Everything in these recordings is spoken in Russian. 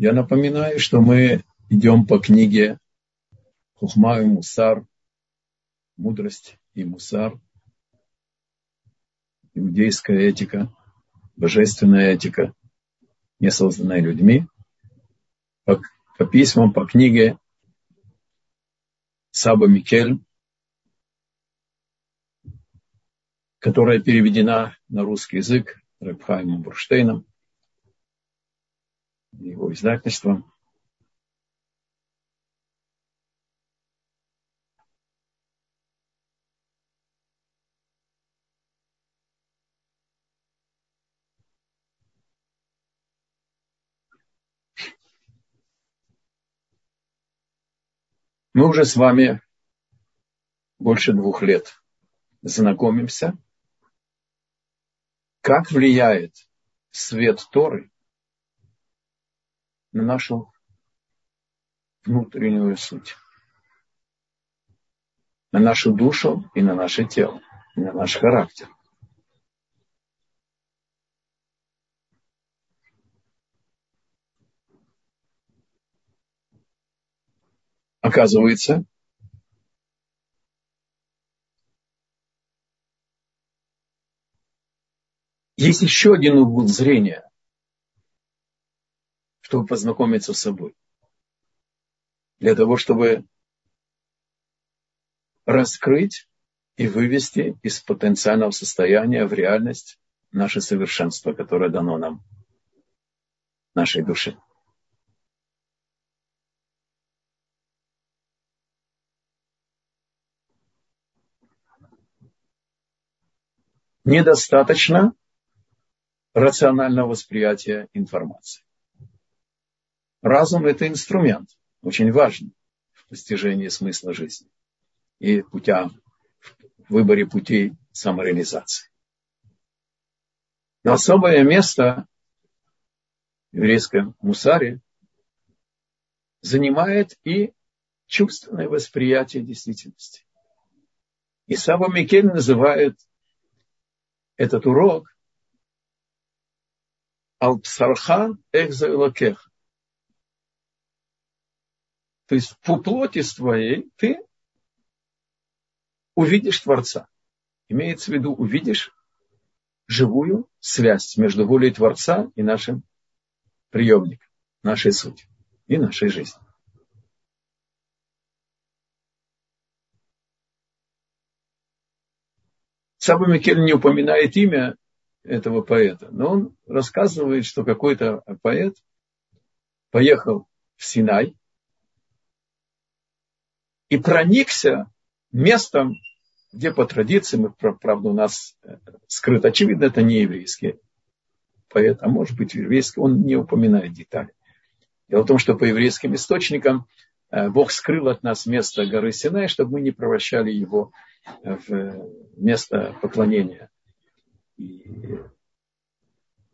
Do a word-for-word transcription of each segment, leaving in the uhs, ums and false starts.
Я напоминаю, что мы идем по книге «Хухма и Мусар», «Мудрость и Мусар», «Иудейская этика», «Божественная этика», не созданная людьми, по, по письмам, по книге Саба Микель, которая переведена на русский язык Рав Хаимом Бурштейном, его издательством. Мы уже с вами больше двух лет знакомимся, как влияет свет Торы на нашу внутреннюю суть, на нашу душу и на наше тело, и на наш характер. Оказывается, есть еще один угол зрения, чтобы познакомиться с собой. Для того, чтобы раскрыть и вывести из потенциального состояния в реальность наше совершенство, которое дано нам, нашей душе. Недостаточно рационального восприятия информации. Разум – это инструмент, очень важный в постижении смысла жизни и путя, в выборе путей самореализации. Но особое место в еврейском мусаре занимает и чувственное восприятие действительности. И Саба Микель называет этот урок «Алпсарха экзоэлокех». То есть по плоти своей ты увидишь Творца. Имеется в виду, увидишь живую связь между волей Творца и нашим приемником, нашей сутью и нашей жизнью. Саба Микель не упоминает имя этого поэта, но он рассказывает, что какой-то поэт поехал в Синай и проникся местом, где по традиции, мы, правда, у нас скрыто, очевидно, это не еврейский поэт, а может быть еврейский, он не упоминает детали. Дело в том, что по еврейским источникам Бог скрыл от нас место горы Синай, чтобы мы не превращали его в место поклонения. И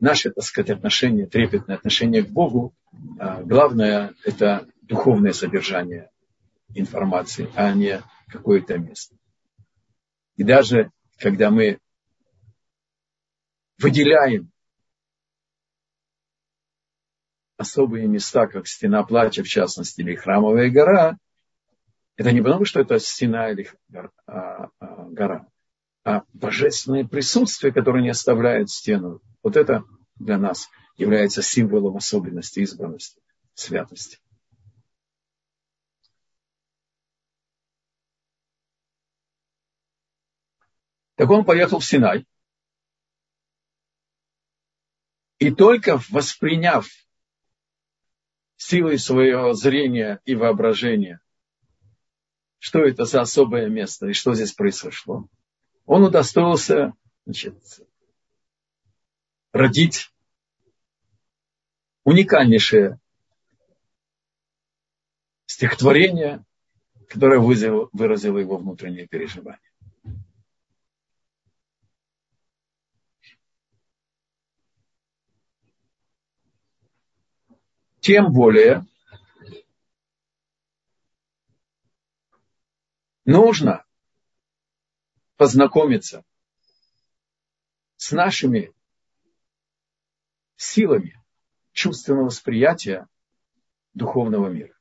наше, так сказать, отношение, трепетное отношение к Богу, главное – это духовное содержание информации, а не какое-то место. И даже когда мы выделяем особые места, как Стена Плача, в частности, или Храмовая гора, это не потому, что это стена или гора, а божественное присутствие, которое не оставляет стену. Вот это для нас является символом особенности, избранности, святости. Так он поехал в Синай. И только восприняв силой своего зрения и воображения, что это за особое место и что здесь произошло, он удостоился, значит, родить уникальнейшее стихотворение, которое выразило, выразило его внутренние переживания. Тем более нужно познакомиться с нашими силами чувственного восприятия духовного мира.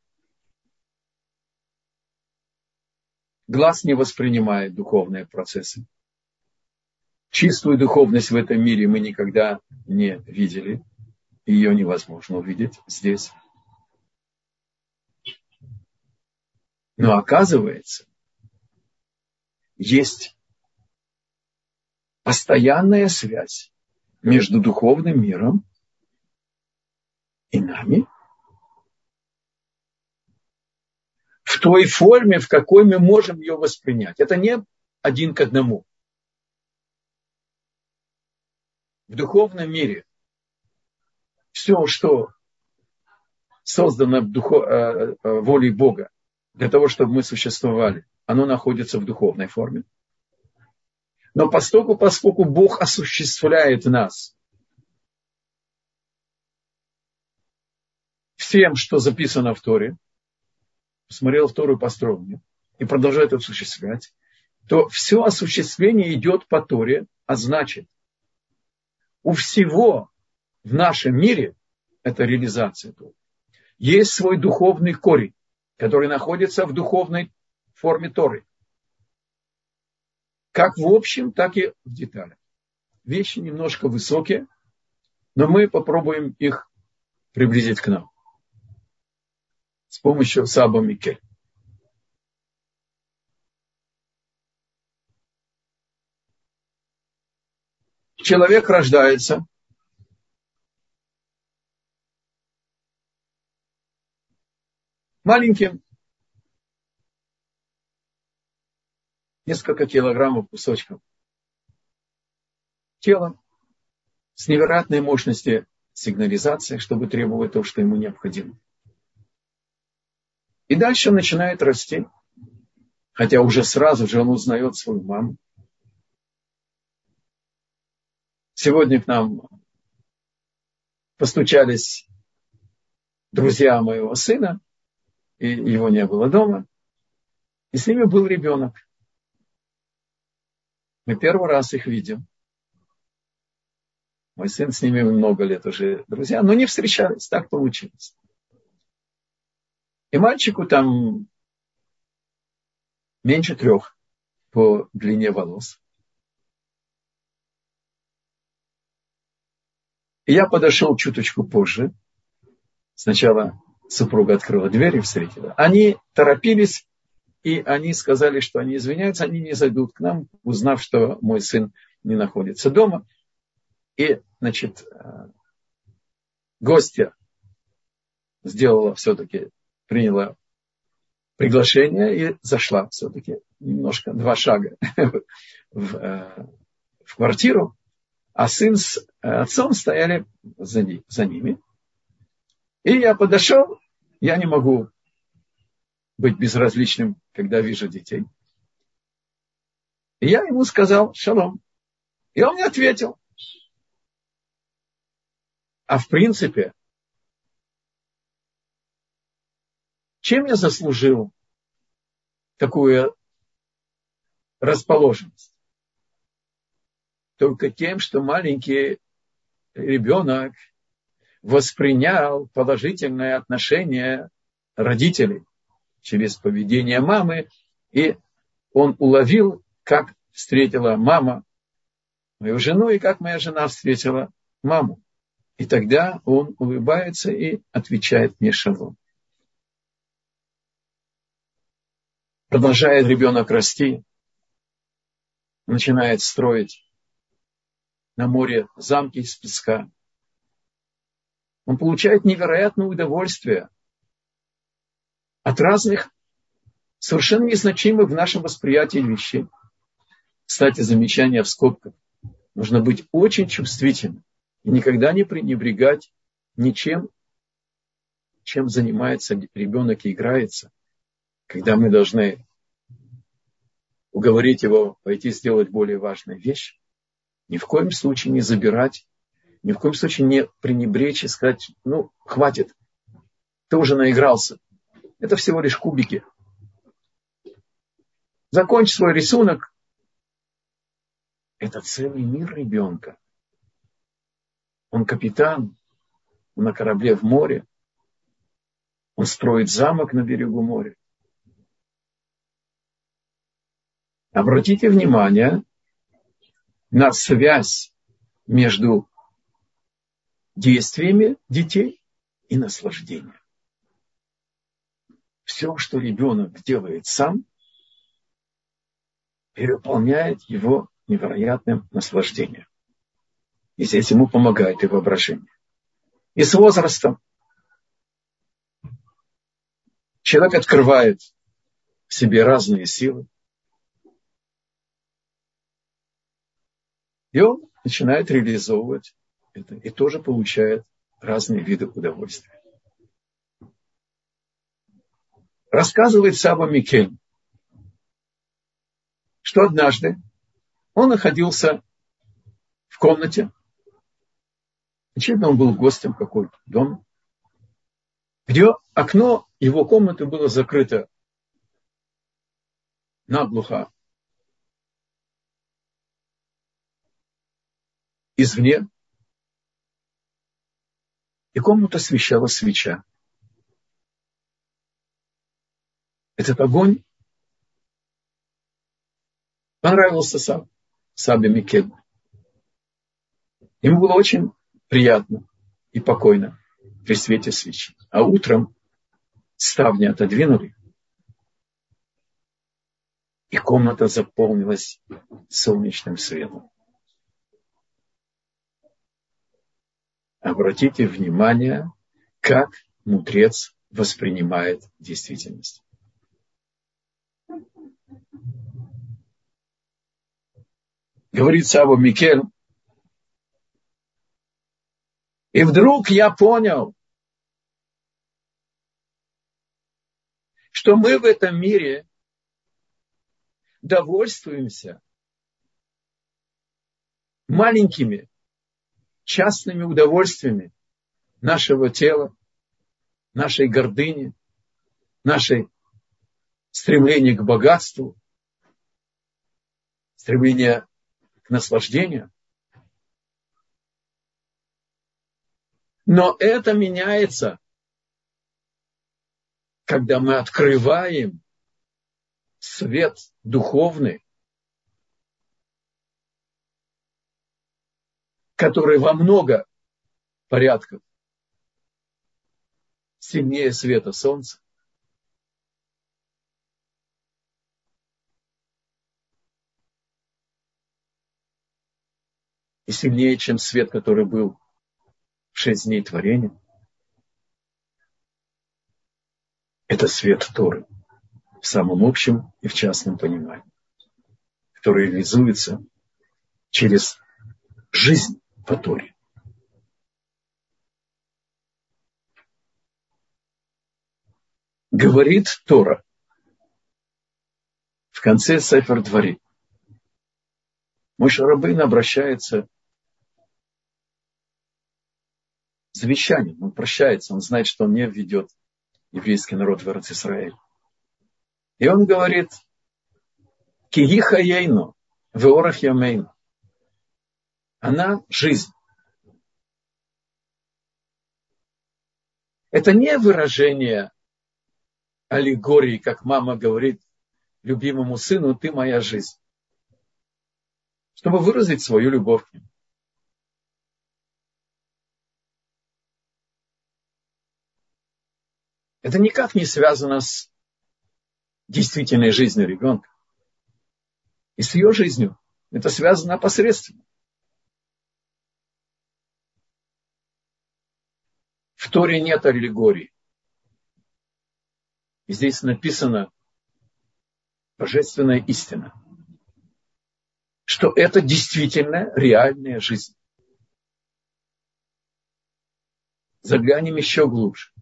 Глаз не воспринимает духовные процессы. Чистую духовность в этом мире мы никогда не видели. Ее невозможно увидеть здесь. Но оказывается, есть постоянная связь между духовным миром и нами в той форме, в какой мы можем ее воспринять. Это не один к одному. В духовном мире все, что создано духов... волей Бога для того, чтобы мы существовали, оно находится в духовной форме. Но поскольку, поскольку Бог осуществляет нас всем, что записано в Торе, смотрел в Тору построение и продолжает осуществлять, то все осуществление идет по Торе, а значит, у всего в нашем мире, это реализация Торы, есть свой духовный корень, который находится в духовной форме Торы. Как в общем, так и в деталях. Вещи немножко высокие, но мы попробуем их приблизить к нам с помощью Саба Микель. Человек рождается маленьким. Несколько килограммов кусочков тела с невероятной мощностью сигнализации, чтобы требовать то, что ему необходимо. И дальше он начинает расти, хотя уже сразу же он узнает свою маму. Сегодня к нам постучались друзья моего сына, и его не было дома, и с ними был ребенок. Мы первый раз их видим. Мой сын с ними много лет уже друзья, но не встречались, так получилось. И мальчику там меньше трех по длине волос. И я подошел чуточку позже. Сначала супруга открыла дверь и встретила. Они торопились. И они сказали, что они извиняются, они не зайдут к нам, узнав, что мой сын не находится дома. И, значит, гостья сделала все-таки, приняла приглашение и зашла все-таки немножко, два шага в, в квартиру. А сын с отцом стояли за, ни, за ними. И я подошел, я не могу быть безразличным, когда вижу детей. И я ему сказал «Шалом». И он мне ответил. А в принципе, чем я заслужил такую расположенность? Только тем, что маленький ребенок воспринял положительное отношение родителей через поведение мамы, и он уловил, как встретила мама мою жену, и как моя жена встретила маму. И тогда он улыбается и отвечает мне шалом. Продолжает ребенок расти, начинает строить на море замки из песка. Он получает невероятное удовольствие от разных, совершенно незначимых в нашем восприятии вещей. Кстати, замечание в скобках. Нужно быть очень чувствительным и никогда не пренебрегать ничем, чем занимается ребенок и играется. Когда мы должны уговорить его пойти сделать более важную вещь, ни в коем случае не забирать, ни в коем случае не пренебречь и сказать, ну, хватит, ты уже наигрался. Это всего лишь кубики. Закончи свой рисунок. Это целый мир ребенка. Он капитан на корабле в море. Он строит замок на берегу моря. Обратите внимание на связь между действиями детей и наслаждением. Все, что ребенок делает сам, переполняет его невероятным наслаждением. И здесь ему помогает его воображение. И с возрастом человек открывает в себе разные силы. И он начинает реализовывать это и тоже получает разные виды удовольствия. Рассказывает Саба Микель, что однажды он находился в комнате. Очевидно, он был гостем какого-то дома, где окно его комнаты было закрыто наглухо извне, и комната освещала свеча. Этот огонь понравился сам, Сабе Микелю. Ему было очень приятно и покойно при свете свечи. А утром ставни отодвинули, и комната заполнилась солнечным светом. Обратите внимание, как мудрец воспринимает действительность. Говорит Саба Микель: и вдруг я понял, что мы в этом мире довольствуемся маленькими частными удовольствиями нашего тела, нашей гордыни, нашей стремления к богатству, стремления к наслаждению. Но это меняется, когда мы открываем свет духовный, который во много порядков сильнее света солнца. И сильнее, чем свет, который был в шесть дней творения. Это свет Торы в самом общем и в частном понимании, который реализуется через жизнь по Торе. Говорит Тора в конце Сефер Дварим. Моше Рабейн обращается с вещанием. Он прощается. Он знает, что он не введет еврейский народ в Эрец-Исраэль. И он говорит: «Киги хаейну веорах ямейну». Она жизнь. Это не выражение аллегории, как мама говорит любимому сыну: «Ты моя жизнь», чтобы выразить свою любовь к нему. Это никак не связано с действительной жизнью ребенка и с ее жизнью. Это связано опосредственно. В Торе нет аллегории. И здесь написана божественная истина, что это действительно реальная жизнь. Заглянем еще глубже.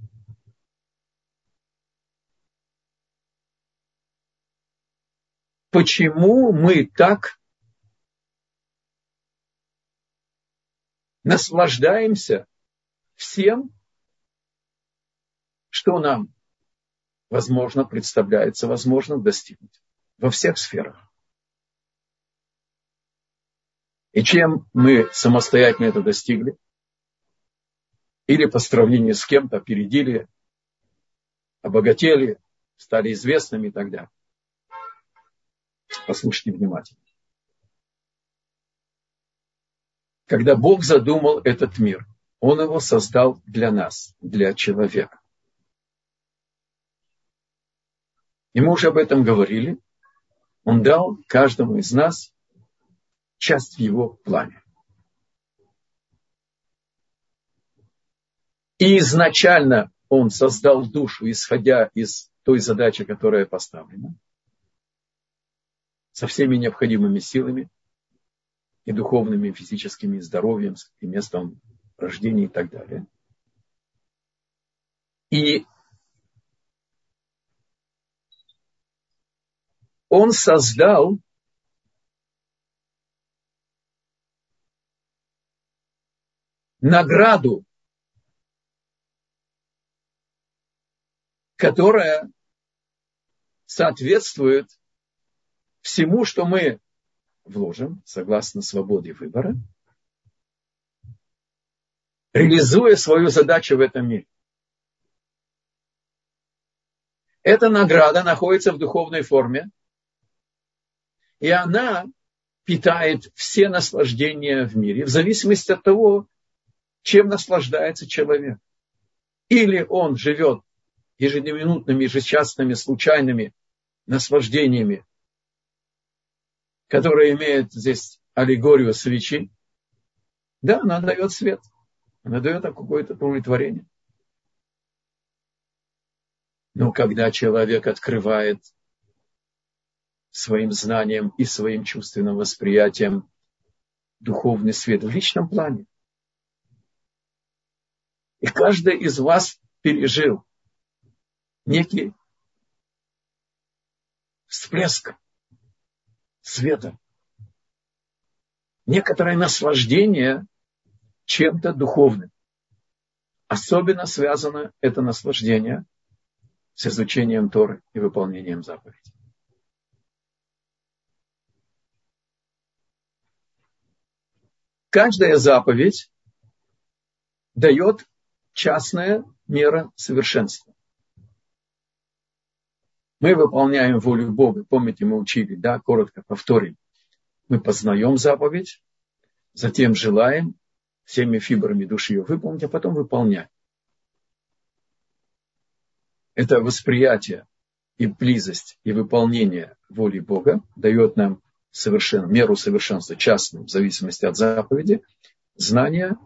Почему мы так наслаждаемся всем, что нам, возможно, представляется, возможно, достигнуть во всех сферах? И чем мы самостоятельно это достигли, или по сравнению с кем-то опередили, обогатели, стали известными и так далее. Послушайте внимательно. Когда Бог задумал этот мир, Он его создал для нас, для человека. И мы уже об этом говорили. Он дал каждому из нас часть в его плане. И изначально он создал душу, исходя из той задачи, которая поставлена, со всеми необходимыми силами, и духовными, и физическими, и здоровьем, и местом рождения и так далее. И он создал награду, которая соответствует всему, что мы вложим, согласно свободе выбора, реализуя свою задачу в этом мире. Эта награда находится в духовной форме, и она питает все наслаждения в мире, в зависимости от того, чем наслаждается человек. Или он живет ежеминутными, ежечасными, случайными наслаждениями, которые имеют здесь аллегорию свечи. Да, она дает свет, она дает какое-то удовлетворение. Но когда человек открывает своим знанием и своим чувственным восприятием духовный свет в личном плане. И каждый из вас пережил некий всплеск света, некоторое наслаждение чем-то духовным. Особенно связано это наслаждение с изучением Торы и выполнением заповедей. Каждая заповедь дает частная мера совершенства. Мы выполняем волю Бога. Помните, мы учили, да, коротко повторим. Мы познаем заповедь, затем желаем всеми фибрами души ее выполнить, а потом выполняем. Это восприятие и близость, и выполнение воли Бога дает нам совершенно, меру совершенства частную, в зависимости от заповеди, знания,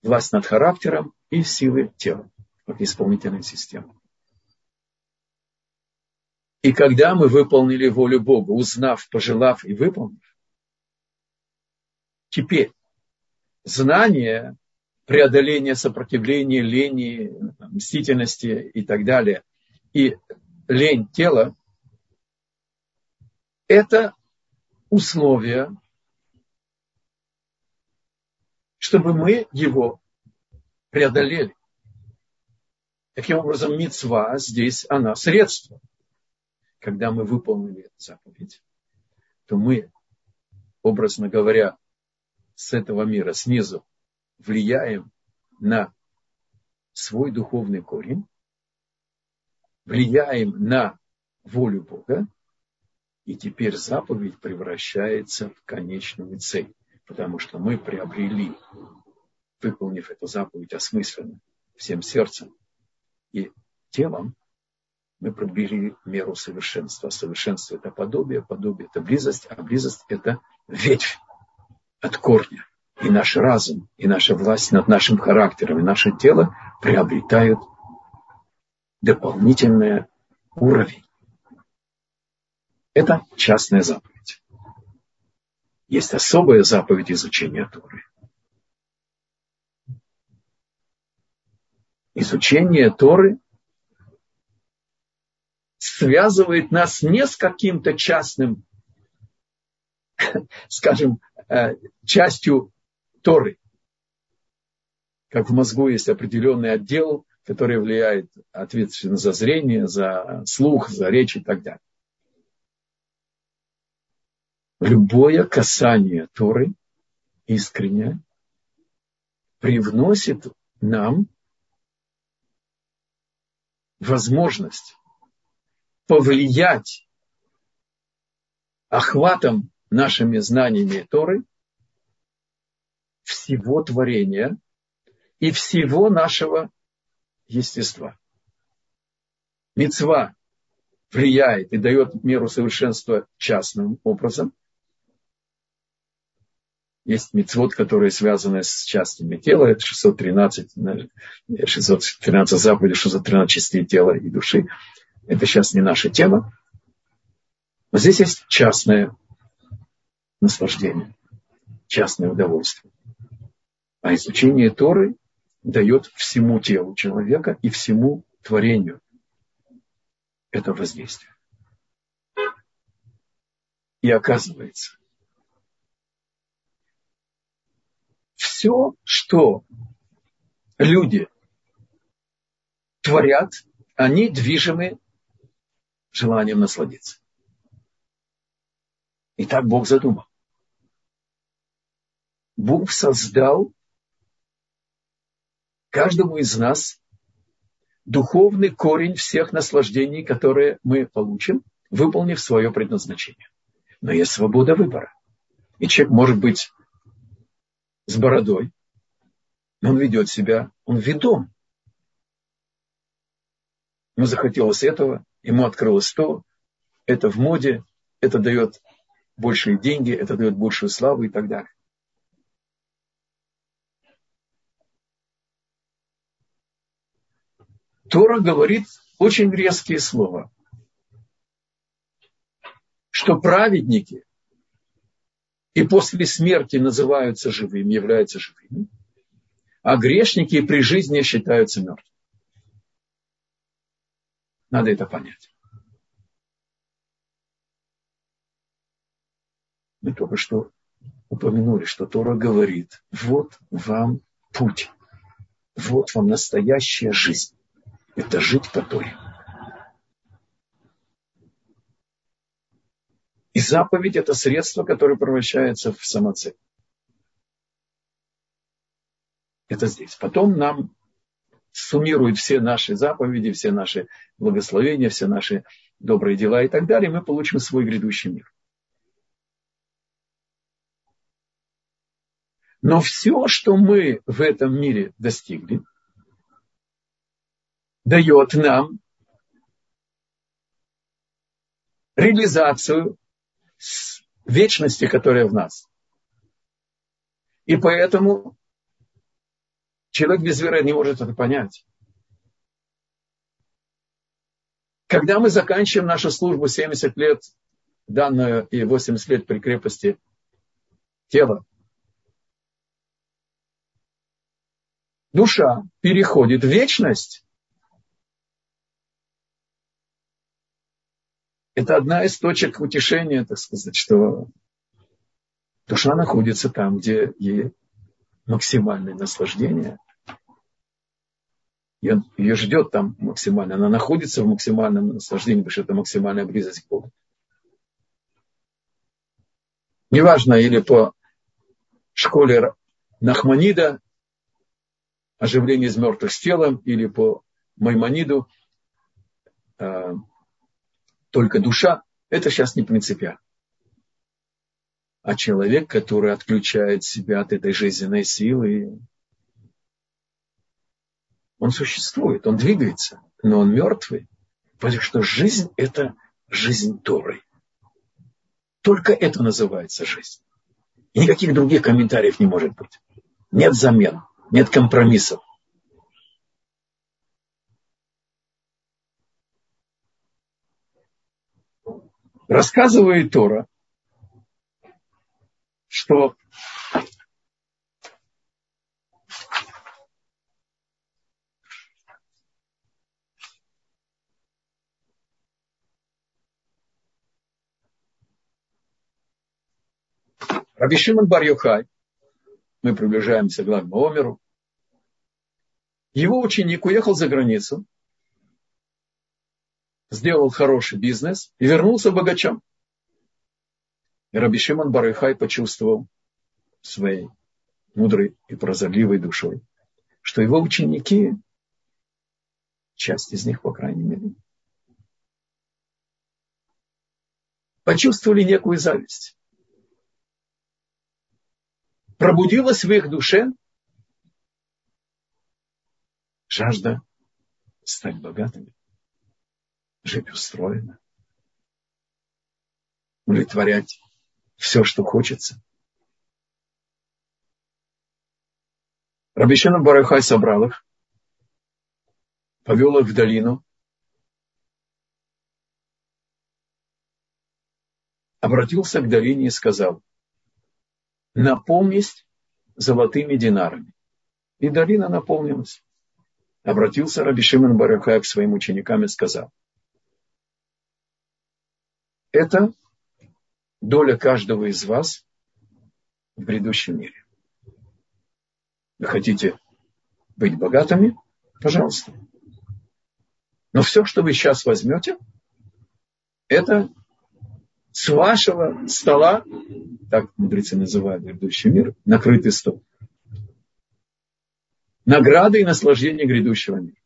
власть над характером и силы тела, как исполнительная система. И когда мы выполнили волю Бога, узнав, пожелав и выполнив, теперь знание, преодоление сопротивления, лени, мстительности и так далее, и лень тела, это условия, чтобы мы его преодолели. Таким образом, мицва здесь, она средство. Когда мы выполнили заповедь, то мы, образно говоря, с этого мира снизу влияем на свой духовный корень, влияем на волю Бога, и теперь заповедь превращается в конечную цель, потому что мы приобрели, выполнив эту заповедь осмысленно, всем сердцем и телом, мы приобрели меру совершенства. Совершенство – это подобие, подобие – это близость, а близость – это ветвь от корня. И наш разум, и наша власть над нашим характером, и наше тело приобретают дополнительный уровень. Это частная заповедь. Есть особая заповедь изучения Торы. Изучение Торы связывает нас не с каким-то частным, скажем, частью Торы. Как в мозгу есть определенный отдел, который влияет ответственно за зрение, за слух, за речь и так далее. Любое касание Торы, искреннее, привносит нам возможность повлиять охватом нашими знаниями Торы всего творения и всего нашего естества. Мицва влияет и дает меру совершенства частным образом. Есть мицвот, которые связаны с частями тела. Это шестьсот тринадцать, шестьсот тринадцать заповедей, шестьсот тринадцать частей тела и души. Это сейчас не наша тема. Но здесь есть частное наслаждение, частное удовольствие. А изучение Торы дает всему телу человека и всему творению это воздействие. И оказывается, все, что люди творят, они движимы желанием насладиться. И так Бог задумал. Бог создал каждому из нас духовный корень всех наслаждений, которые мы получим, выполнив свое предназначение. Но есть свобода выбора. И человек может быть с бородой, но он ведет себя, он ведом. Ему захотелось этого, ему открылось то, это в моде, это дает большие деньги, это дает большую славу и так далее. Тора говорит очень резкие слова, что праведники и после смерти называются живыми, являются живыми, а грешники при жизни считаются мертвыми. Надо это понять. Мы только что упомянули, что Тора говорит, вот вам путь, вот вам настоящая жизнь. Это жить по Торе. И заповедь – это средство, которое превращается в самоцель. Это здесь. Потом нам суммируют все наши заповеди, все наши благословения, все наши добрые дела и так далее, и мы получим свой грядущий мир. Но все, что мы в этом мире достигли, дает нам реализацию вечности, которая в нас. И поэтому человек без веры не может это понять. Когда мы заканчиваем нашу службу семьдесят лет, данную и восемьдесят лет при крепости тела, душа переходит в вечность. Это одна из точек утешения, так сказать, что душа находится там, где ей максимальное наслаждение. Ее, ее ждет там максимально. Она находится в максимальном наслаждении, потому что это максимальная близость к Богу. Неважно, или по школе Нахманида оживление из мертвых с телом, или по Маймониду э, только душа, это сейчас не принципиально. А человек, который отключает себя от этой жизненной силы, он существует, он двигается, но он мертвый, потому что жизнь – это жизнь Торы. Только это называется жизнь. И никаких других комментариев не может быть. Нет замен, нет компромиссов. Рассказывает Тора, что Раби Шимон Бар Йохай, мы приближаемся к главному омеру, его ученик уехал за границу, сделал хороший бизнес и вернулся богачом. И Раби Шимон Бар Йохай почувствовал своей мудрой и прозорливой душой, что его ученики Часть из них, по крайней мере. Почувствовали некую зависть. Пробудилась в их душе жажда стать богатыми, жить устроенно, удовлетворять все, что хочется. Раби Шимон Бар Йохай собрал их, повел их в долину, обратился к долине и сказал: наполнись золотыми динарами. И долина наполнилась. Обратился Раби Шимон Бар Йохай к своим ученикам и сказал: это доля каждого из вас в грядущем мире. Вы хотите быть богатыми? Пожалуйста. Но все, что вы сейчас возьмете, это с вашего стола, так мудрецы называют грядущий мир, накрытый стол. Награды и наслаждения грядущего мира.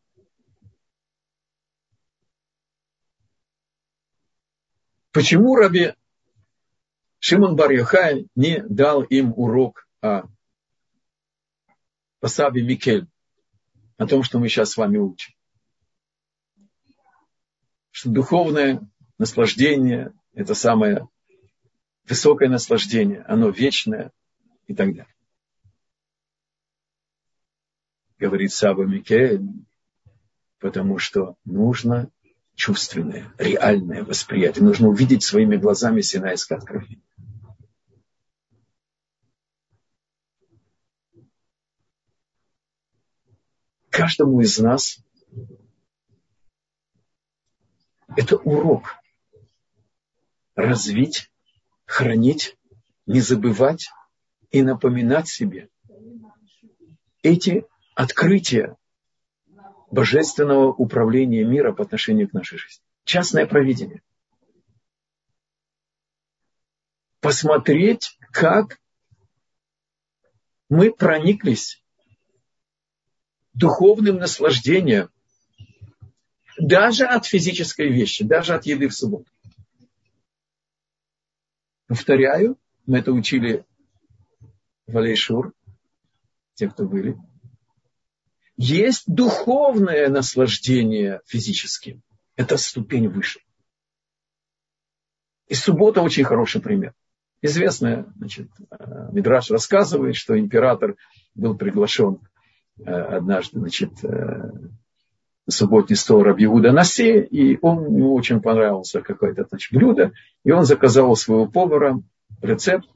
Почему Раби Шимон Бар Йохай не дал им урок о Сабе Микель, о том, что мы сейчас с вами учим? Что духовное наслаждение — это самое высокое наслаждение, оно вечное и так далее. Говорит Саба Микель, потому что нужно чувственное, реальное восприятие. Нужно увидеть своими глазами Синайское откровение. Каждому из нас это урок. Развить, хранить, не забывать и напоминать себе эти открытия божественного управления мира по отношению к нашей жизни. Частное провидение. Посмотреть, как мы прониклись духовным наслаждением даже от физической вещи, даже от еды в субботу. Повторяю, мы это учили в Алейшур, те, кто были. Есть духовное наслаждение физическим. Это ступень выше. И суббота очень хороший пример. Известно, значит, Мидраш рассказывает, что император был приглашен однажды, значит, субботний стол Раби Йеуда ха-Наси, и он, ему очень понравился какое-то, значит, блюдо, и он заказал у своего повара рецепт,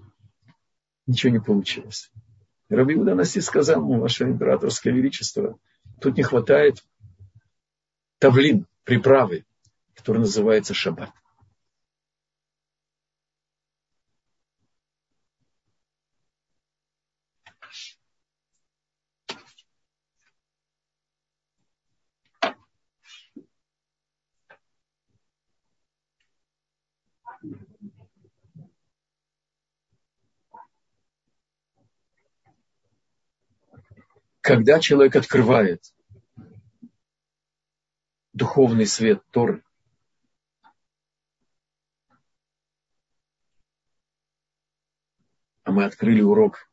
ничего не получилось. Раби Йеуда ха-Наси сказал ему: ваше императорское величество, тут не хватает тавлин, приправы, которая называется шаббат. Когда человек открывает духовный свет Торы, а мы открыли урок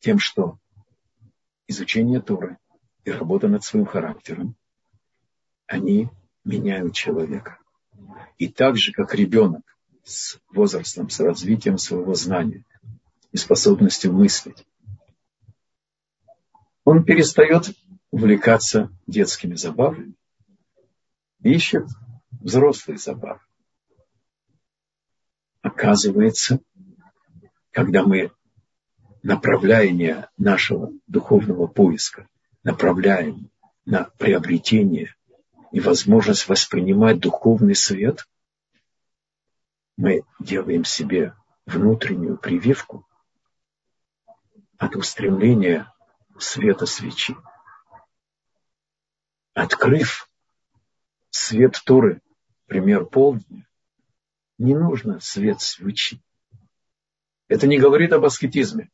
тем, что изучение Торы и работа над своим характером, они меняют человека. И так же, как ребенок с возрастом, с развитием своего знания и способностью мыслить, он перестает увлекаться детскими забавами и ищет взрослые забавы. Оказывается, когда мы направление нашего духовного поиска направляем на приобретение и возможность воспринимать духовный свет, мы делаем себе внутреннюю прививку от устремления света свечи. Открыв свет Торы, пример полдня, не нужно свет свечи. Это не говорит об аскетизме.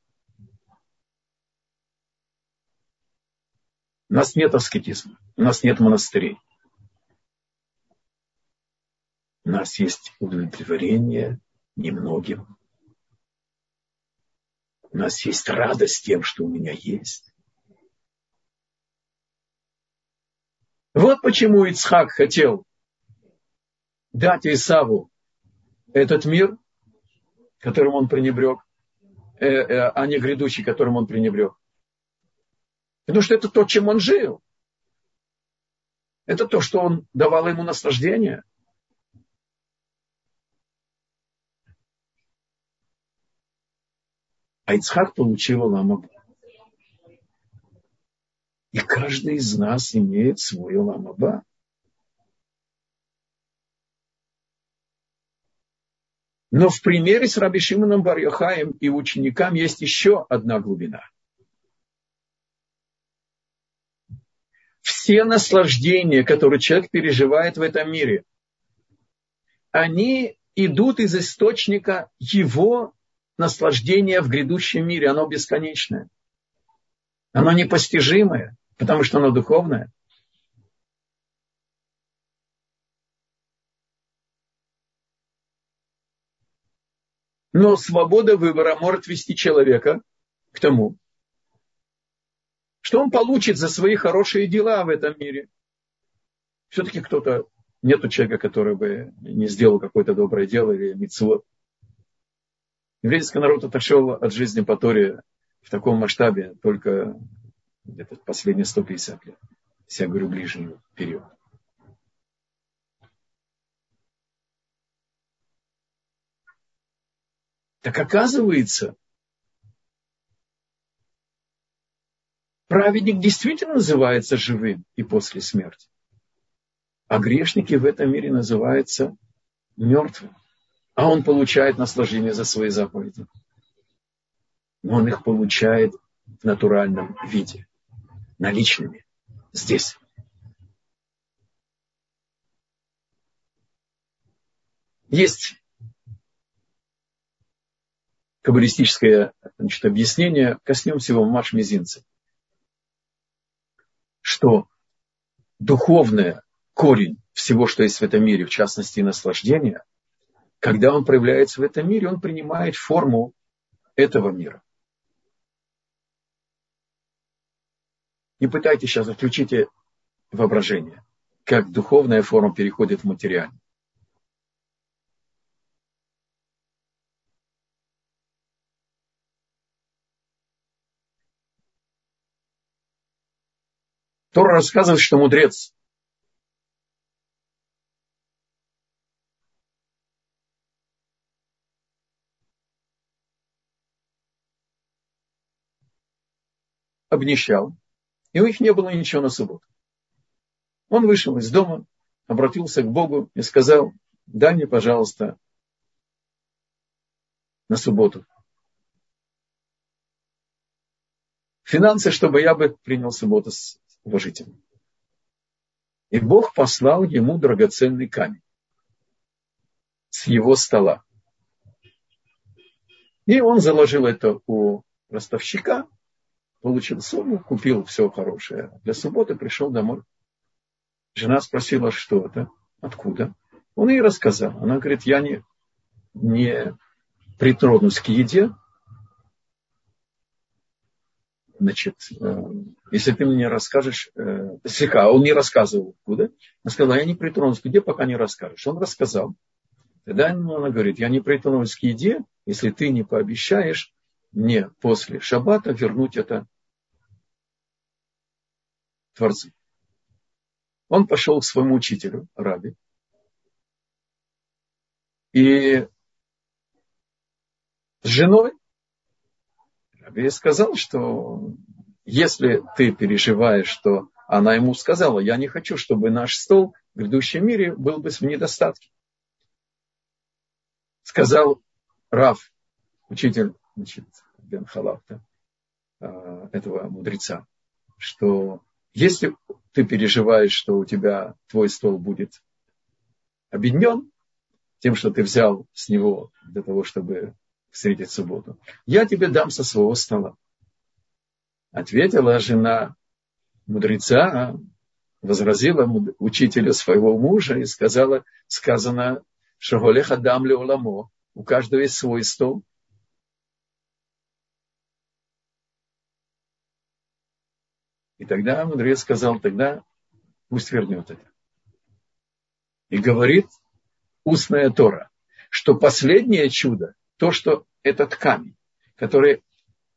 У нас нет аскетизма, у нас нет монастырей. У нас есть удовлетворение немногим. У нас есть радость тем, что у меня есть. Вот почему Ицхак хотел дать Исаву этот мир, которым он пренебрег, а не грядущий, которым он пренебрег. Потому что это то, чем он жил. Это то, что он давал ему наслаждение. А Ицхак получил Олам-Аба. И каждый из нас имеет свой Олам-Аба. Но в примере с Раби Шимоном бар Йохаем и ученикам есть еще одна глубина. Все наслаждения, которые человек переживает в этом мире, они идут из источника его наслаждение в грядущем мире, оно бесконечное. Оно непостижимое, потому что оно духовное. Но свобода выбора может вести человека к тому, что он получит за свои хорошие дела в этом мире. Все-таки кто-то, нету человека, который бы не сделал какое-то доброе дело или мицвот. Еврейский народ отошел от жизни по Торе в таком масштабе только где-то последние сто пятьдесят лет. Я говорю, ближний период. Так оказывается, праведник действительно называется живым и после смерти, а грешники в этом мире называются мертвым. А он получает наслаждение за свои заповеди. Но он их получает в натуральном виде, наличными, здесь. Есть каббалистическое, значит, объяснение, коснемся его маш мизинца, что духовный корень всего, что есть в этом мире, в частности наслаждение, когда он проявляется в этом мире, он принимает форму этого мира. Не пытайтесь сейчас, отключите воображение, как духовная форма переходит в материальную. Тора рассказывает, что мудрец обнищал, и у них не было ничего на субботу. Он вышел из дома, обратился к Богу и сказал: дай мне, пожалуйста, на субботу финансы, чтобы я бы принял субботу с уважительно. И Бог послал ему драгоценный камень с его стола. И он заложил это у ростовщика, получил сумму, купил все хорошее для субботы, пришел домой. Жена спросила, что это, откуда. Он ей рассказал. Она говорит: я не, не притронусь к еде. Значит, если ты мне расскажешь, слегка, он не рассказывал, откуда. Она сказала: я не притронусь к еде, пока не расскажешь. Он рассказал. Тогда она говорит: я не притронусь к еде, если ты не пообещаешь мне после шаббата вернуть это Творцу. Он пошел к своему учителю, Раби, и с женой Раби сказал, что если ты переживаешь, что она ему сказала: я не хочу, чтобы наш стол в грядущем мире был бы в недостатке. Сказал Рав, учитель, значит, Бен Халавта, этого мудреца, что если ты переживаешь, что у тебя твой стол будет обеднен тем, что ты взял с него для того, чтобы встретить субботу, я тебе дам со своего стола. Ответила жена мудреца, возразила учителя своего мужа и сказала, сказано, «Шаголех адам ле уламо», у каждого есть свой стол. И тогда мудрец сказал, тогда пусть вернет это. И говорит устная Тора, что последнее чудо, то, что этот камень, который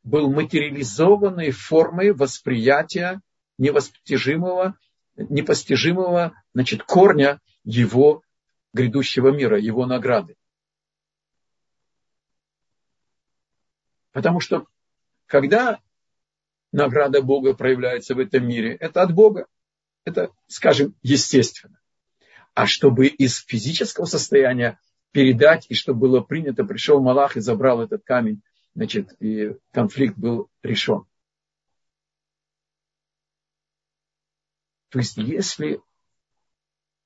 был материализованной формой восприятия невостижимого, непостижимого, значит, корня его грядущего мира, его награды. Потому что когда награда Бога проявляется в этом мире, это от Бога, это, скажем, естественно. А чтобы из физического состояния передать, и чтобы было принято, пришел Малах и забрал этот камень, значит, и конфликт был решен. То есть, если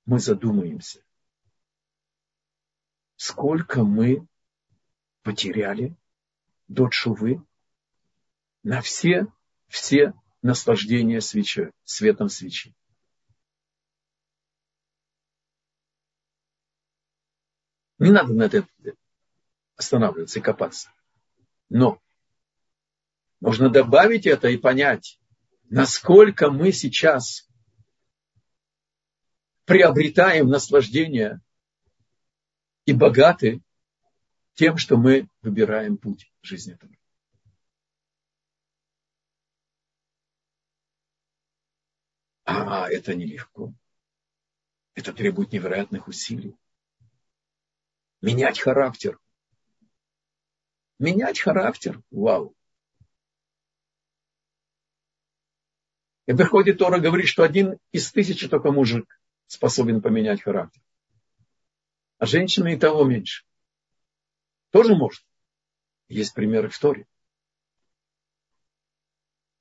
мы задумаемся, сколько мы потеряли до Тшувы на все, все наслаждения свечой, светом свечи. Не надо на это останавливаться и копаться. Но можно добавить это и понять, насколько мы сейчас приобретаем наслаждение и богаты тем, что мы выбираем путь жизни. А это нелегко. Это требует невероятных усилий. Менять характер. Менять характер. Вау. И приходит Тора, говорит, что один из тысячи только мужик способен поменять характер. А женщины и того меньше. Тоже может. Есть примеры в Торе.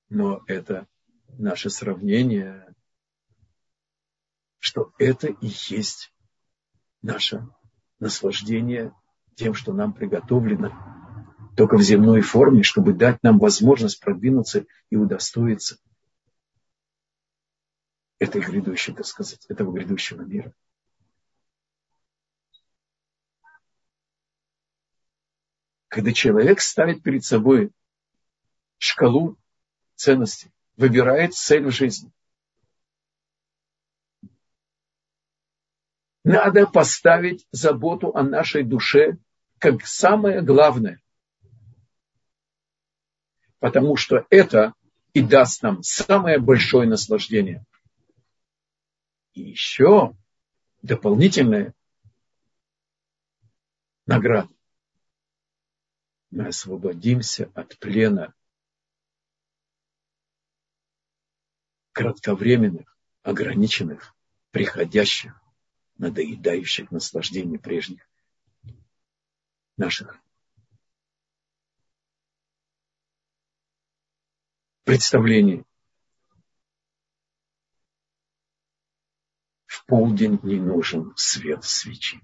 Но это наше сравнение, что это и есть наше наслаждение тем, что нам приготовлено только в земной форме, чтобы дать нам возможность продвинуться и удостоиться этой грядущей, так сказать, этого грядущего мира. Когда человек ставит перед собой шкалу ценностей, выбирает цель в жизни. Надо поставить заботу о нашей душе как самое главное. Потому что это и даст нам самое большое наслаждение. И еще дополнительная награда. Мы освободимся от плена кратковременных, ограниченных, приходящих, надоедающих наслаждений прежних наших представлений. В полдень не нужен свет свечи.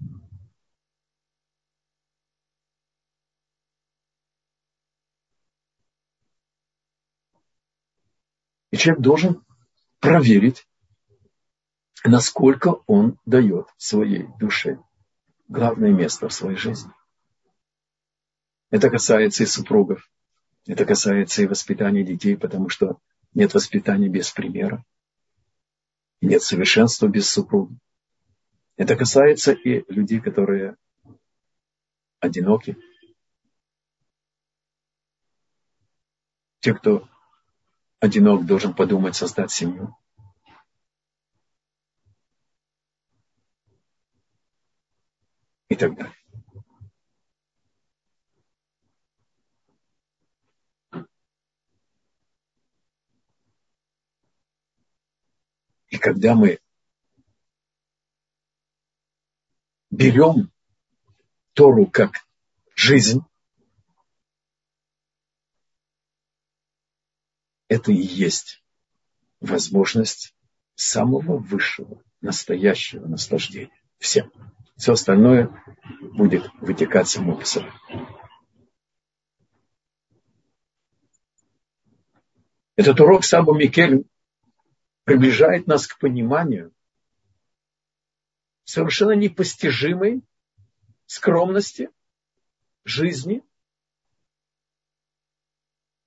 И человек должен проверить, насколько он дает своей душе главное место в своей жизни. Это касается и супругов, это касается и воспитания детей, потому что нет воспитания без примера, нет совершенства без супруга. Это касается и людей, которые одиноки. Те, кто одинок, должен подумать, создать семью. И так далее. И когда мы берем Тору как жизнь, это и есть возможность самого высшего, настоящего наслаждения всем. Все остальное будет вытекать само по себе. Этот урок Сабы Микелю приближает нас к пониманию совершенно непостижимой скромности жизни.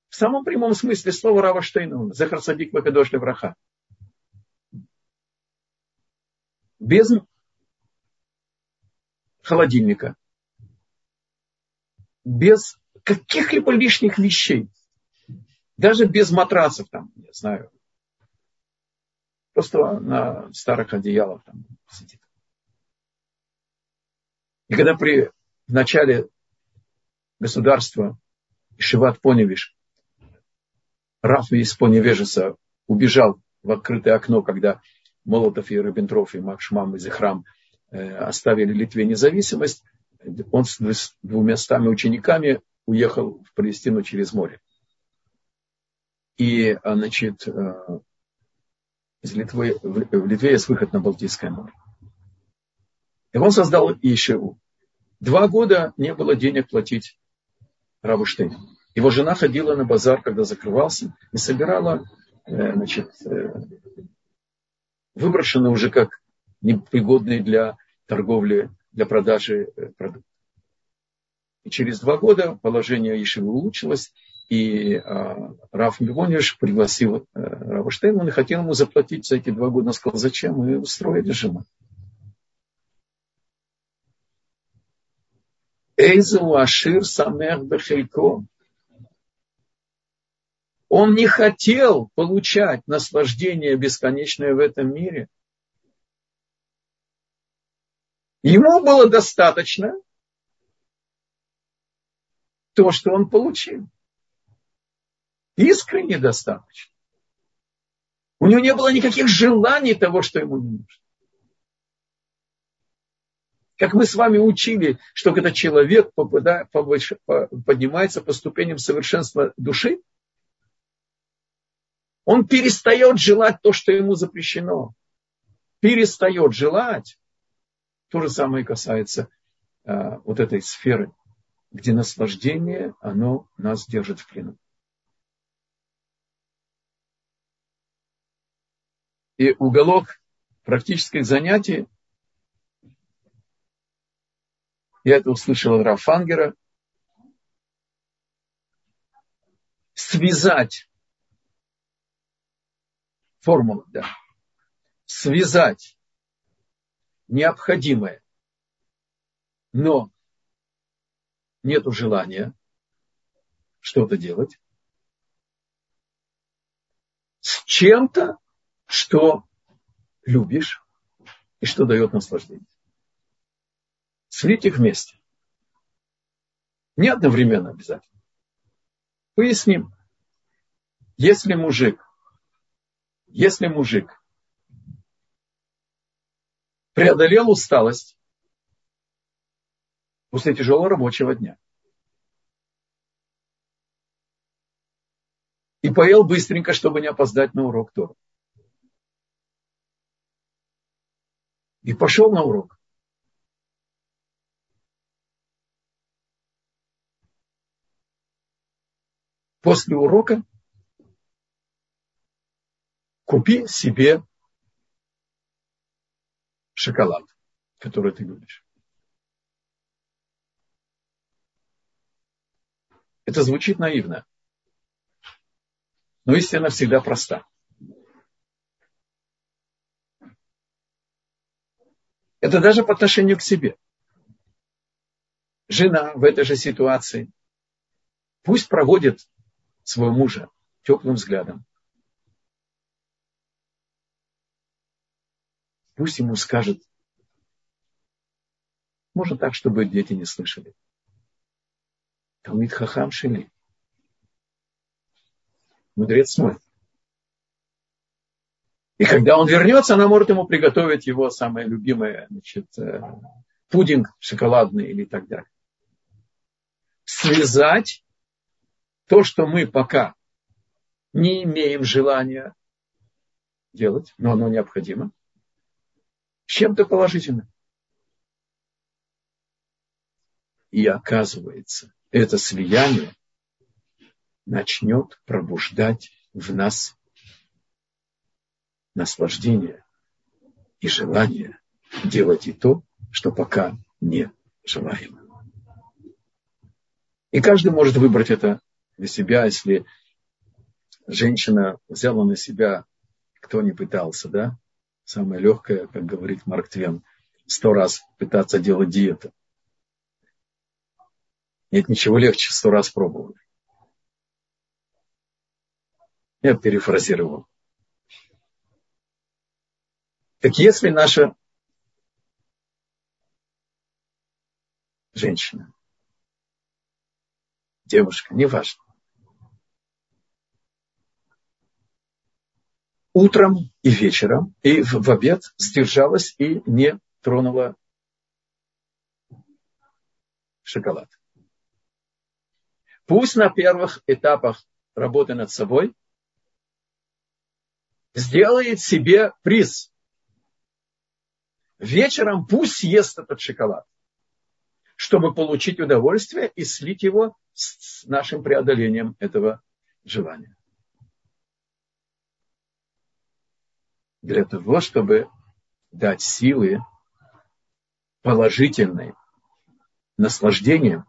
В самом прямом смысле слова Рава Штейна, Зехар Цадик вакадош левраха. Без холодильника, без каких-либо лишних вещей, даже без матрасов, там, не знаю, просто на старых одеялах там сидит. И когда при начале государства Шиват Понивеж, Раф из Понивежеса убежал в открытое окно, когда Молотов и Риббентроп и Макшмам из Ихрам оставили Литве независимость, он с двумястами учениками уехал в Палестину через море. И, значит, из Литвы, в Литве есть выход на Балтийское море. И он создал Ишеву. Два года не было денег платить Раву Штейну. Его жена ходила на базар, когда закрывался, и собирала, значит, выброшенные уже как непригодные для торговли, для продажи продукты. И через два года положение Ишивы улучшилось, и а, Рав Мивониш пригласил а, Рава Штейна, он хотел ему заплатить за эти два года. Он сказал, зачем? Мы устроили же мы. Эйзу Ашир Самех Бехелько. Он не хотел получать наслаждение бесконечное в этом мире. Ему было достаточно то, что он получил. Искренне достаточно. У него не было никаких желаний того, что ему не нужно. Как мы с вами учили, что когда человек поднимается по ступеням совершенства души, он перестает желать то, что ему запрещено. Перестает желать. То же самое касается а, вот этой сферы, где наслаждение, оно нас держит в плену. И уголок практических занятий, я это услышал от Рав Фангера, связать, формула, да, связать необходимое, но нету желания что-то делать, с чем-то, что любишь и что дает наслаждение. Слить их вместе. Не одновременно обязательно. Поясним. Если мужик, если мужик преодолел усталость после тяжелого рабочего дня и поел быстренько, чтобы не опоздать на урок Торы, и пошел на урок. После урока купи себе шоколад, который ты любишь. Это звучит наивно, но истина всегда проста. Это даже по отношению к себе. Жена в этой же ситуации пусть проводит своего мужа теплым взглядом. Пусть ему скажет, можно так, чтобы дети не слышали. Талмид хахам шели. Мудрец мой. И когда он вернется, она может ему приготовить его самое любимое, значит, пудинг шоколадный или так далее. Связать то, что мы пока не имеем желания делать, но оно необходимо, с чем-то положительным. И оказывается, это слияние начнет пробуждать в нас наслаждение и желание делать и то, что пока не желаем. И каждый может выбрать это для себя, если женщина взяла на себя, кто не пытался, да, самое легкое, как говорит Марк Твен, сто раз пытаться делать диету. Нет ничего легче, сто раз пробовать. Я перефразировал. Так если наша женщина, девушка, неважно, утром и вечером, и в обед сдержалась и не тронула шоколад. Пусть на первых этапах работы над собой сделает себе приз. Вечером пусть съест этот шоколад, чтобы получить удовольствие и слить его с нашим преодолением этого желания. Для того, чтобы дать силы положительным наслаждениям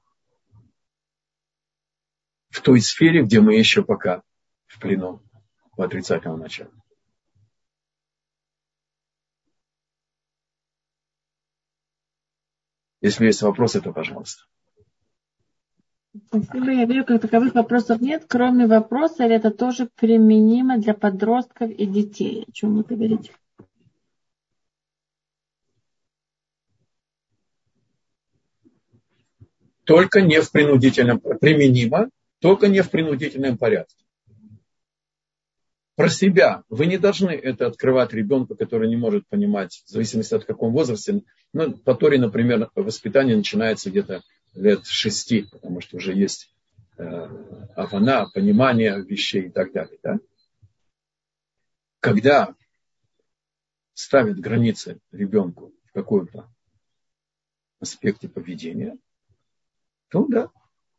в той сфере, где мы еще пока в плену в отрицательном начале. Если есть вопросы, то пожалуйста. Спасибо. Я вижу, как таковых вопросов нет, кроме вопроса, или это тоже применимо для подростков и детей, о чем вы говорите? Только не в принудительном, применимо, только не в принудительном порядке. Про себя. Вы не должны это открывать ребенку, который не может понимать, в зависимости от каком возрасте. Ну, по Торе, например, воспитание начинается где-то лет шести, потому что уже есть э, авана, понимание вещей и так далее. Да? Когда ставят границы ребенку в каком-то аспекте поведения, то да,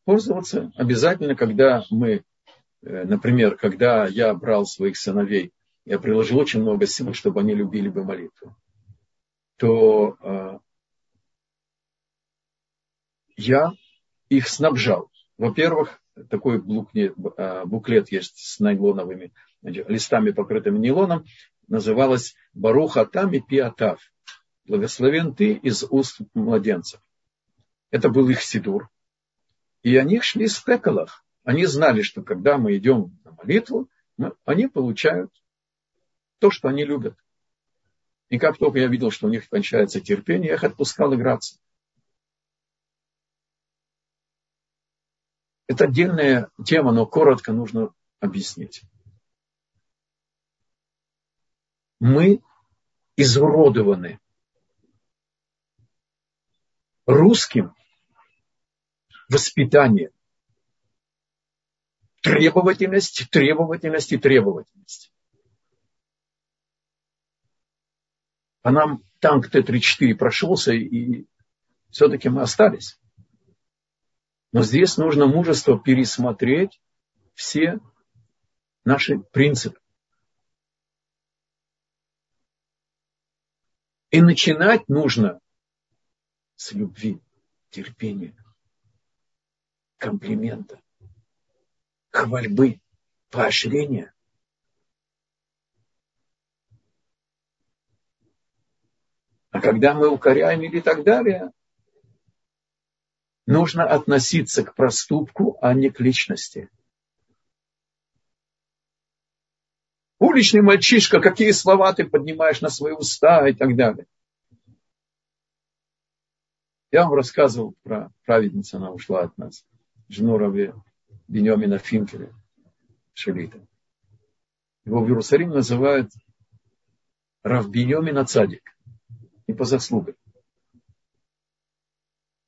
пользоваться обязательно, когда мы, э, например, когда я брал своих сыновей, я приложил очень много сил, чтобы они любили бы молитву, то э, я их снабжал. Во-первых, такой буклет есть с найлоновыми листами, покрытыми нейлоном. Называлось «Барух атам и пиатав». «Благословен ты из уст младенцев». Это был их сидур. И они шли в стеколах. Они знали, что когда мы идем на молитву, они получают то, что они любят. И как только я видел, что у них кончается терпение, я их отпускал играться. Это отдельная тема, но коротко нужно объяснить. Мы изуродованы русским воспитанием. Требовательность, требовательность и требовательность. А нам танк Т тридцать четыре прошелся, и все-таки мы остались. Но здесь нужно мужество пересмотреть все наши принципы. И начинать нужно с любви, терпения, комплимента, хвальбы, поощрения. А когда мы укоряем или так далее, нужно относиться к проступку, а не к личности. Уличный мальчишка, какие слова ты поднимаешь на свои уста и так далее. Я вам рассказывал про праведницу, она ушла от нас, жену Раби Беньомина Финкеля, шилита. Его в Иерусалиме называют Рав Беньомин Цадик. И по заслугам.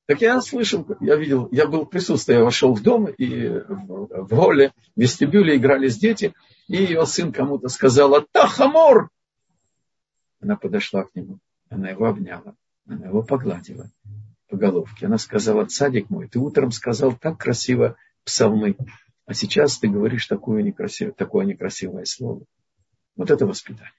Так я слышал, я видел, я был присутствие, я вошел в дом, и в холле, в вестибюле игрались дети, и ее сын кому-то сказал: «Ата хамор!» Она подошла к нему, она его обняла, она его погладила по головке. Она сказала: «Цадик мой, ты утром сказал так красиво псалмы, а сейчас ты говоришь такое некрасивое, такое некрасивое слово». Вот это воспитание.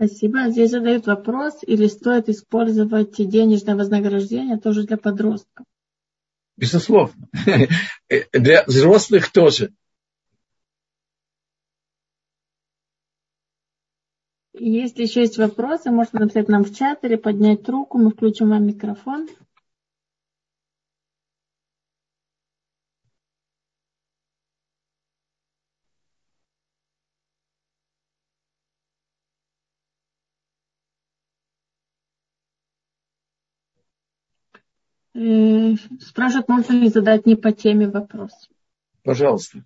Спасибо. Здесь задают вопрос, или стоит использовать денежное вознаграждение тоже для подростков? Безусловно. Для взрослых тоже. Если еще есть вопросы, можно написать нам в чат или поднять руку, мы включим вам микрофон. Спрашивают, можно ли задать не по теме вопрос. Пожалуйста.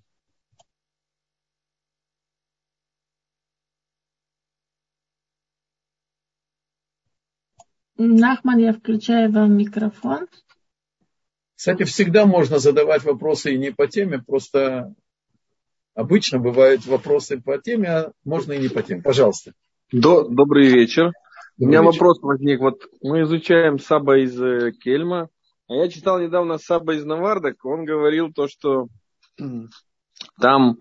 Нахман, я включаю вам микрофон. Кстати, всегда можно задавать вопросы и не по теме, просто обычно бывают вопросы по теме, а можно и не по теме. Пожалуйста. Добрый вечер. Добрый У меня вечер. Вопрос возник. Вот мы изучаем Саба из Кельма, а я читал недавно Саба из Навардок. Он говорил то, что там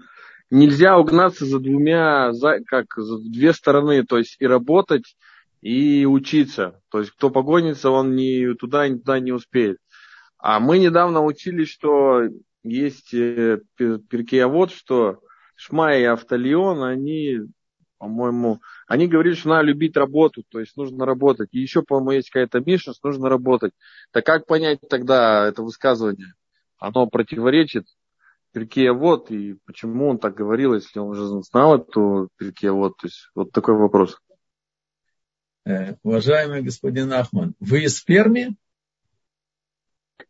нельзя угнаться за двумя, как за две стороны, то есть и работать, и учиться. То есть, кто погонится, он ни туда, ни туда не успеет. А мы недавно учили, что есть перкеявод, что Шмай и Автолион, они, по-моему, они говорили, что надо любить работу, то есть нужно работать. И еще, по-моему, есть какая-то мишность, нужно работать. Так как понять тогда это высказывание? Оно противоречит перкеявод, и почему он так говорил, если он уже знал эту перкеявод? То есть, вот такой вопрос. Уважаемый господин Ахман, вы из Перми?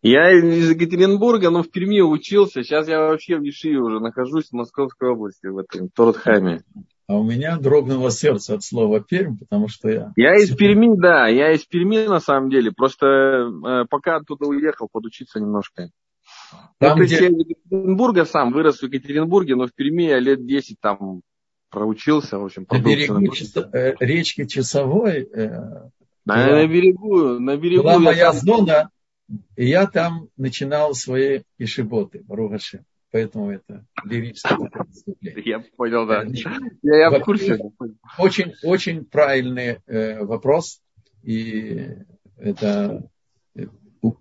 Я из Екатеринбурга, но в Перми учился. Сейчас я вообще в Ешиве уже нахожусь, в Московской области, в этом Тордхаме. А у меня дрогнуло сердце от слова Пермь, потому что я... Я из Перми, да, я из Перми на самом деле. Просто пока оттуда уехал, подучиться немножко. Там, я, где... я из Екатеринбурга сам, вырос в Екатеринбурге, но в Перми я лет десять там... проучился, в общем, на берегу часа, э, речки Часовой. Э, да, была, на берегу, на берегу. Была моя там... зона, и я там начинал свои ешиботы, баругаши. Поэтому это лирическое выступление. Я понял, да. Я, я в курсе. Очень, очень правильный э, вопрос, и это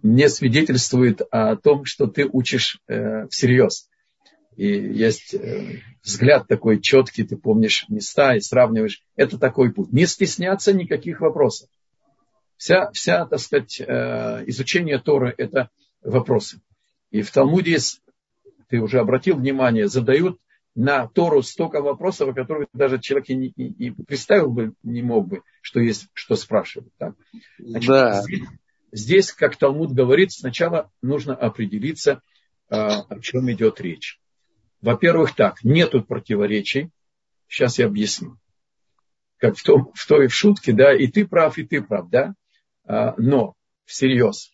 мне свидетельствует о том, что ты учишь э, всерьез. И есть взгляд такой четкий, ты помнишь места и сравниваешь. Это такой путь. Не стесняться никаких вопросов. Вся, вся, так сказать, изучение Торы – это вопросы. И в Талмуде, ты уже обратил внимание, задают на Тору столько вопросов, о которых даже человек и, и, и представил бы, не мог бы, что есть, что спрашивать. Так? Значит, да. здесь, здесь, как Талмуд говорит, сначала нужно определиться, о чем идет речь. Во-первых, так, нету противоречий. Сейчас я объясню. Как в, том, в той в шутке, да, и ты прав, и ты прав, да. Но всерьез.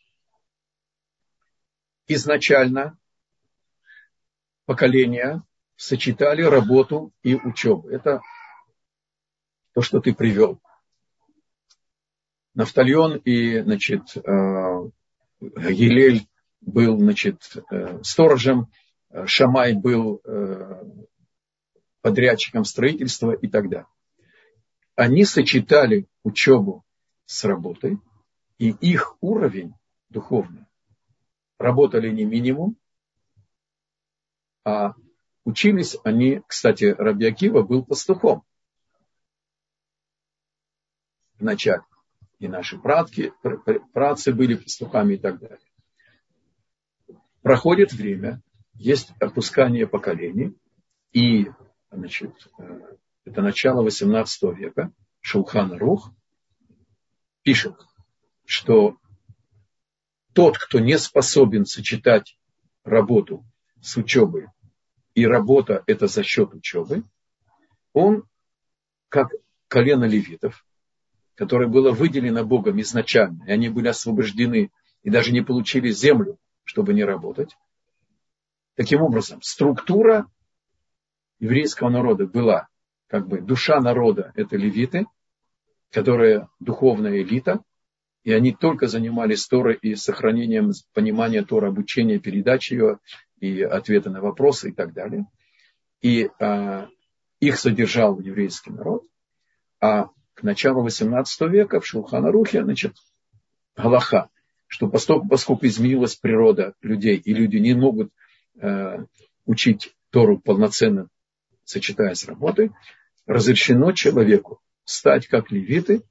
Изначально поколения сочетали работу и учебу. Это то, что ты привел. Нафталион и, значит, Гилель был, значит, сторожем. Шамай был подрядчиком строительства и так далее. Они сочетали учебу с работой, и их уровень духовный. Работали не минимум, а учились они, кстати, Рабья Кива был пастухом вначале. И наши прадки, прадцы были пастухами и так далее. Проходит время, есть опускание поколений, и, значит, это начало восемнадцатого века, Шулхан Арух пишет, что тот, кто не способен сочетать работу с учебой, и работа это за счет учебы, он, как колено левитов, которое было выделено Богом изначально, и они были освобождены, и даже не получили землю, чтобы не работать. Таким образом, структура еврейского народа была, как бы, душа народа – это левиты, которые духовная элита, и они только занимались Торой и сохранением понимания Торы, обучения, передачи ее, и ответы на вопросы и так далее. И а, их содержал еврейский народ. А к началу восемнадцатого века в Шулхан Арухе, значит, галаха, что поскольку, поскольку изменилась природа людей, и люди не могут э, учить Тору полноценно, сочетая с работой, разрешено человеку стать как левиты,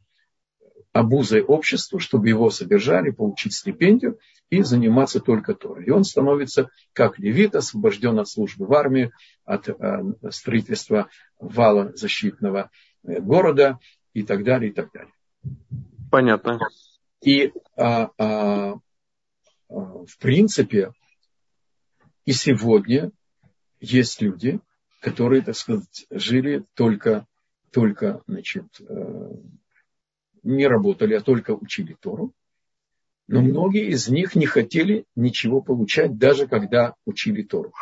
обузой обществу, чтобы его содержали, получить стипендию и заниматься только Торой. И он становится как левит, освобожден от службы в армии, от строительства вала защитного города и так далее, и так далее. Понятно. И а, а, в принципе и сегодня есть люди, которые, так сказать, жили только, только значит, не работали, а только учили Тору. Но многие из них не хотели ничего получать, даже когда учили Тору.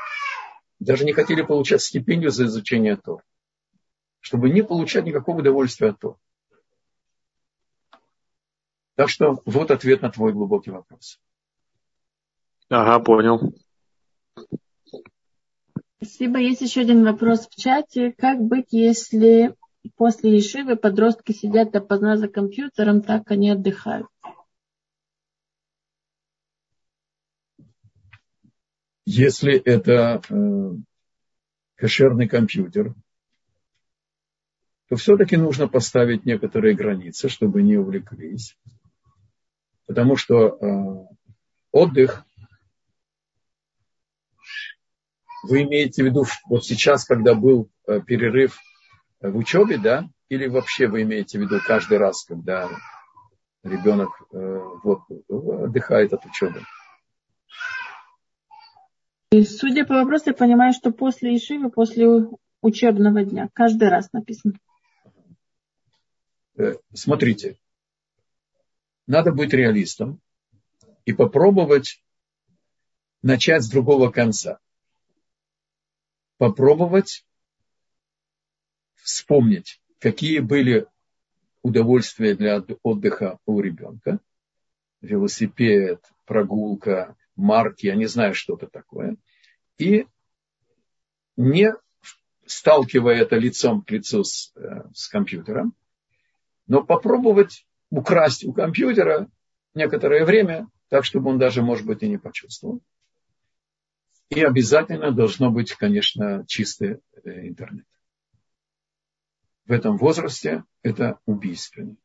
Даже не хотели получать стипендию за изучение Торы, чтобы не получать никакого удовольствия от Торы. Так что вот ответ на твой глубокий вопрос. Ага, понял. Спасибо. Есть еще один вопрос в чате. Как быть, если... После ешивы подростки сидят допоздна за компьютером, так они отдыхают. Если это э, кошерный компьютер, то все-таки нужно поставить некоторые границы, чтобы не увлеклись. Потому что э, отдых, вы имеете в виду, вот сейчас, когда был э, перерыв в учебе, да? Или вообще вы имеете в виду каждый раз, когда ребенок вот, отдыхает от учебы? И судя по вопросу, я понимаю, что после ешивы, после учебного дня. Каждый раз написано. Смотрите. Надо быть реалистом и попробовать начать с другого конца. Попробовать вспомнить, какие были удовольствия для отдыха у ребенка. Велосипед, прогулка, марки, я не знаю, что-то такое. И не сталкивая это лицом к лицу с, с компьютером, но попробовать украсть у компьютера некоторое время, так, чтобы он даже, может быть, и не почувствовал. И обязательно должно быть, конечно, чистый интернет. В этом возрасте это убийственно.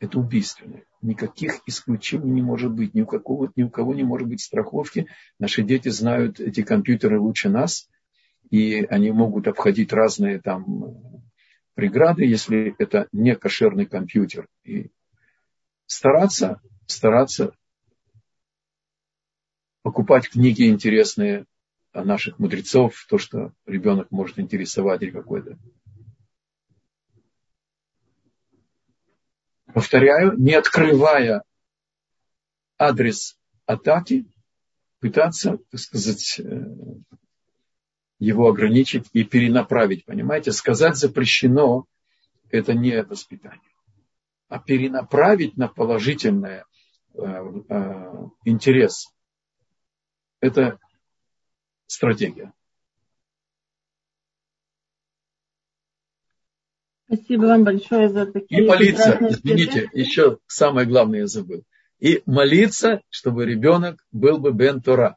Это убийственно. Никаких исключений не может быть. Ни у, какого, ни у кого не может быть страховки. Наши дети знают эти компьютеры лучше нас. И они могут обходить разные там преграды, если это не кошерный компьютер. И стараться, стараться покупать книги интересные наших мудрецов, то, что ребенок может интересовать или какой-то. Повторяю, не открывая адрес атаки, пытаться, так сказать, его ограничить и перенаправить, понимаете? Сказать запрещено – это не воспитание. А перенаправить на положительный интерес – это стратегия. Спасибо вам большое за такие... И молиться, извините, вещи. Еще самое главное я забыл. И молиться, чтобы ребенок был бы бен Тора.